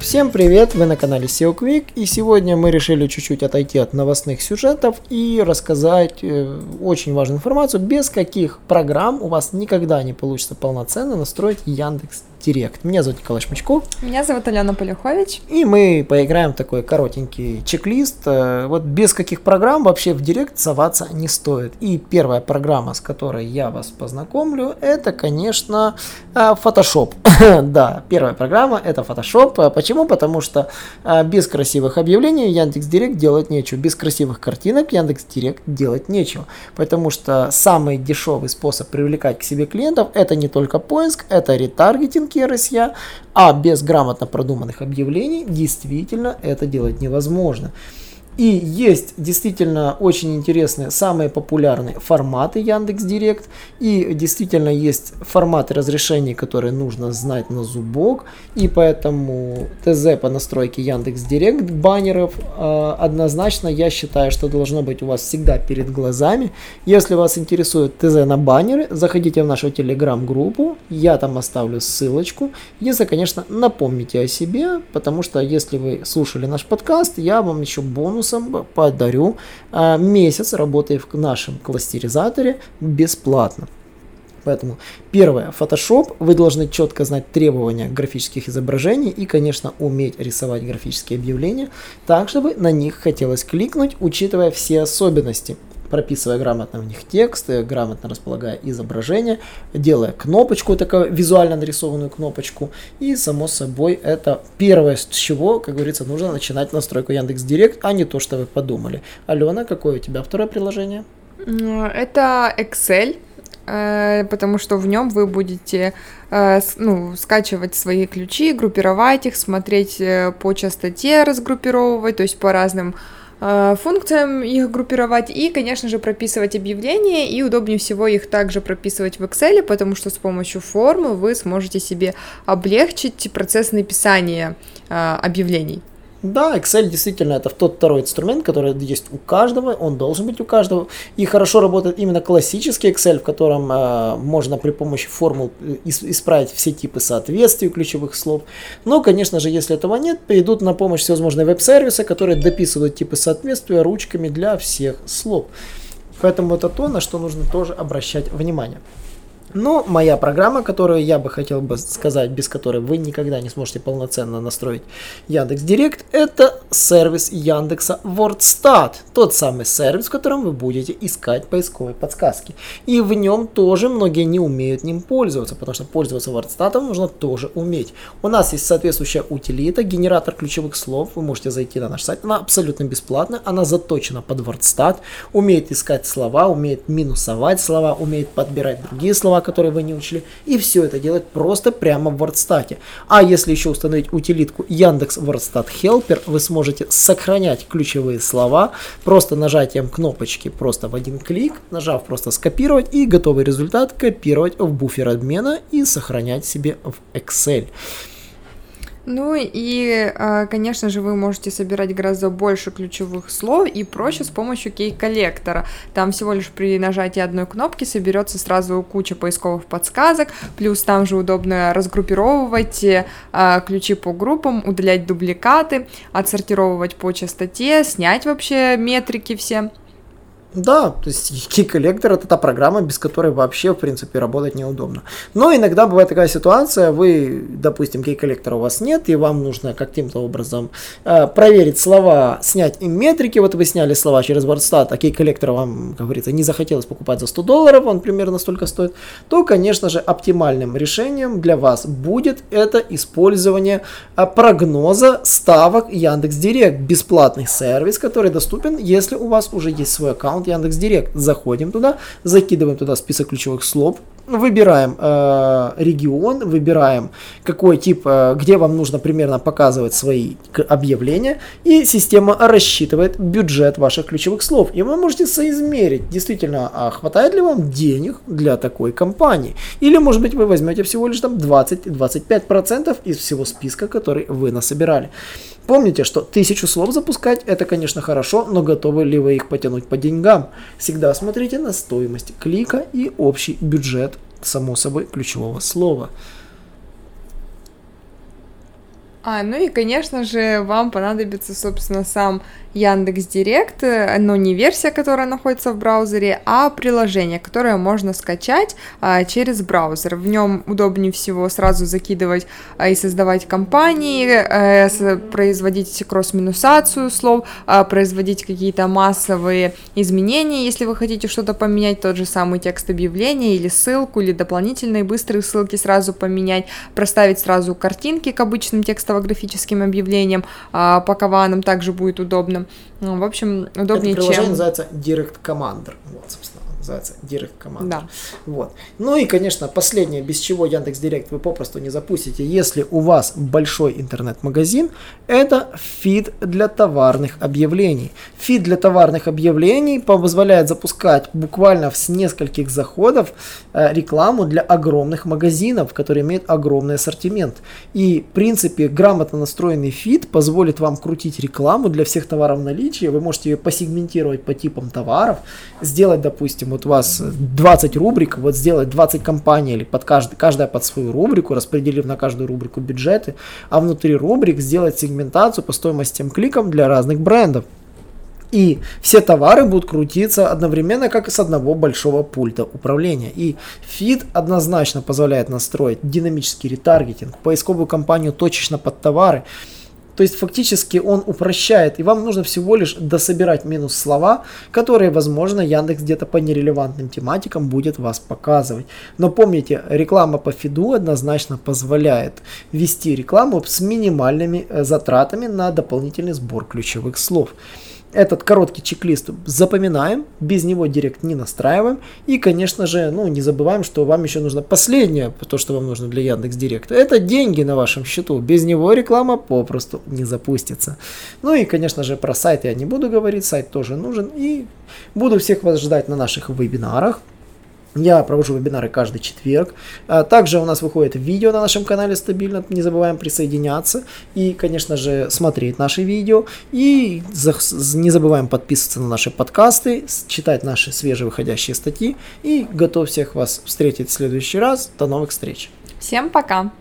Всем привет, вы на канале SEO Quick, и сегодня мы решили чуть-чуть отойти от новостных сюжетов и рассказать очень важную информацию, без каких программ у вас никогда не получится полноценно настроить Яндекс.Директ. Меня зовут Николай Шмачков. Меня зовут Алена Полюхович. И мы поиграем в такой коротенький чек-лист. Вот без каких программ вообще в Директ соваться не стоит. И первая программа, с которой я вас познакомлю, это, конечно, Photoshop. Да, первая программа это Photoshop. Почему? Потому что без красивых объявлений Яндекс.Директ делать нечего. Без красивых картинок Яндекс.Директ делать нечего. Потому что самый дешевый способ привлекать к себе клиентов это не только поиск, это ретаргетинг, РСЯ, а без грамотно продуманных объявлений действительно это делать невозможно. И есть действительно очень интересные, самые популярные форматы Яндекс.Директ. И действительно есть форматы разрешений, которые нужно знать на зубок. И поэтому ТЗ по настройке Яндекс.Директ баннеров однозначно, я считаю, что должно быть у вас всегда перед глазами. Если вас интересует ТЗ на баннеры, заходите в нашу телеграм-группу. Я там оставлю ссылочку. Если, конечно, напомните о себе, потому что если вы слушали наш подкаст, я вам еще бонус подарю месяц работы в нашем кластеризаторе бесплатно. Поэтому первое, Photoshop. Вы должны четко знать требования графических изображений и, конечно, уметь рисовать графические объявления так, чтобы на них хотелось кликнуть, учитывая все особенности. Прописывая грамотно в них тексты, грамотно располагая изображение, делая кнопочку, такую визуально нарисованную кнопочку. И, само собой, это первое, с чего, как говорится, нужно начинать настройку Яндекс.Директ, а не то, что вы подумали. Алена, какое у тебя второе приложение? Это Excel, потому что в нем вы будете скачивать свои ключи, группировать их, смотреть по частоте, разгруппировывать, то есть по разным функциям их группировать и, конечно же, прописывать объявления, и удобнее всего их также прописывать в Excel, потому что с помощью формы вы сможете себе облегчить процесс написания объявлений. Да, Excel действительно это тот второй инструмент, который есть у каждого, он должен быть у каждого. И хорошо работает именно классический Excel, в котором можно при помощи формул исправить все типы соответствий ключевых слов. Но, конечно же, если этого нет, придут на помощь всевозможные веб-сервисы, которые дописывают типы соответствия ручками для всех слов. Поэтому это то, на что нужно тоже обращать внимание. Но моя программа, которую я бы хотел бы сказать, без которой вы никогда не сможете полноценно настроить Яндекс.Директ, это сервис Яндекса Wordstat. Тот самый сервис, в котором вы будете искать поисковые подсказки. И в нем тоже многие не умеют им пользоваться, потому что пользоваться Wordstat нужно тоже уметь. У нас есть соответствующая утилита, генератор ключевых слов. Вы можете зайти на наш сайт, она абсолютно бесплатная, она заточена под Wordstat, умеет искать слова, умеет минусовать слова, умеет подбирать другие слова, которые вы не учли, и все это делать просто прямо в Wordstat. А если еще установить утилитку Яндекс Wordstat Helper, вы сможете сохранять ключевые слова просто нажатием кнопочки просто в один клик, нажав просто скопировать и готовый результат копировать в буфер обмена и сохранять себе в Excel. Ну и, конечно же, вы можете собирать гораздо больше ключевых слов и проще с помощью Key Collector. Там всего лишь при нажатии одной кнопки соберется сразу куча поисковых подсказок, плюс там же удобно разгруппировывать ключи по группам, удалять дубликаты, отсортировать по частоте, снять вообще метрики все. Да, то есть Key Collector это та программа, без которой вообще, в принципе, работать неудобно. Но иногда бывает такая ситуация, вы, допустим, Key Collector у вас нет, и вам нужно каким-то образом проверить слова, снять им метрики. Вот вы сняли слова через Wordstat, а Key Collector вам, как говорится, не захотелось покупать за $100, он примерно столько стоит, то, конечно же, оптимальным решением для вас будет это использование прогноза ставок Яндекс.Директ, бесплатный сервис, который доступен, если у вас уже есть свой аккаунт Яндекс.Директ. Заходим туда, закидываем туда список ключевых слов, Выбираем регион, выбираем какой тип, где вам нужно примерно показывать свои объявления, и система рассчитывает бюджет ваших ключевых слов, и вы можете соизмерить, действительно, хватает ли вам денег для такой кампании, или, может быть, вы возьмете всего лишь там 20-25% из всего списка, который вы насобирали. Помните, что 1000 слов запускать, это, конечно, хорошо, но готовы ли вы их потянуть по деньгам? Всегда смотрите на стоимость клика и общий бюджет, само собой, ключевого слова. Ну и, конечно же, вам понадобится, собственно, сам Яндекс.Директ, но не версия, которая находится в браузере, а приложение, которое можно скачать через браузер. В нем удобнее всего сразу закидывать и создавать кампании, производить кросс-минусацию слов, производить какие-то массовые изменения, если вы хотите что-то поменять, тот же самый текст объявления или ссылку, или дополнительные быстрые ссылки сразу поменять, проставить сразу картинки к обычным текстово-графическим объявлениям, по каванам также будет удобно. Ну, в общем, удобнее, это приложение называется Direct Commander. Вот, собственно, называется Direct Commander. Да. Вот. Ну и, конечно, последнее, без чего Яндекс.Директ вы попросту не запустите, если у вас большой интернет-магазин, это фид для товарных объявлений. Фид для товарных объявлений позволяет запускать буквально с нескольких заходов рекламу для огромных магазинов, которые имеют огромный ассортимент. И, в принципе, грамотно настроенный фид позволит вам крутить рекламу для всех товаров в наличии. Вы можете ее посегментировать по типам товаров, сделать, допустим, вот у вас 20 рубрик, вот сделать 20 компаний, или под каждая под свою рубрику, распределив на каждую рубрику бюджеты, а внутри рубрик сделать сегментацию по стоимостям кликам для разных брендов. И все товары будут крутиться одновременно, как с одного большого пульта управления. И фид однозначно позволяет настроить динамический ретаргетинг, поисковую кампанию точечно под товары. То есть фактически он упрощает, и вам нужно всего лишь дособирать минус слова, которые, возможно, Яндекс где-то по нерелевантным тематикам будет вас показывать. Но помните, реклама по фиду однозначно позволяет вести рекламу с минимальными затратами на дополнительный сбор ключевых слов. Этот короткий чек-лист запоминаем, без него Директ не настраиваем. И, конечно же, не забываем, что вам еще нужно последнее, то, что вам нужно для Яндекс.Директа, это деньги на вашем счету. Без него реклама попросту не запустится. Ну и, конечно же, про сайт я не буду говорить, сайт тоже нужен. И буду всех вас ждать на наших вебинарах. Я провожу вебинары каждый четверг. Также у нас выходит видео на нашем канале стабильно. Не забываем присоединяться и, конечно же, смотреть наши видео. И не забываем подписываться на наши подкасты, читать наши свежевыходящие статьи. И готов всех вас встретить в следующий раз. До новых встреч. Всем пока.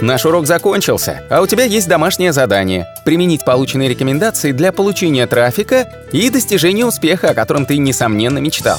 Наш урок закончился, а у тебя есть домашнее задание – применить полученные рекомендации для получения трафика и достижения успеха, о котором ты, несомненно, мечтал.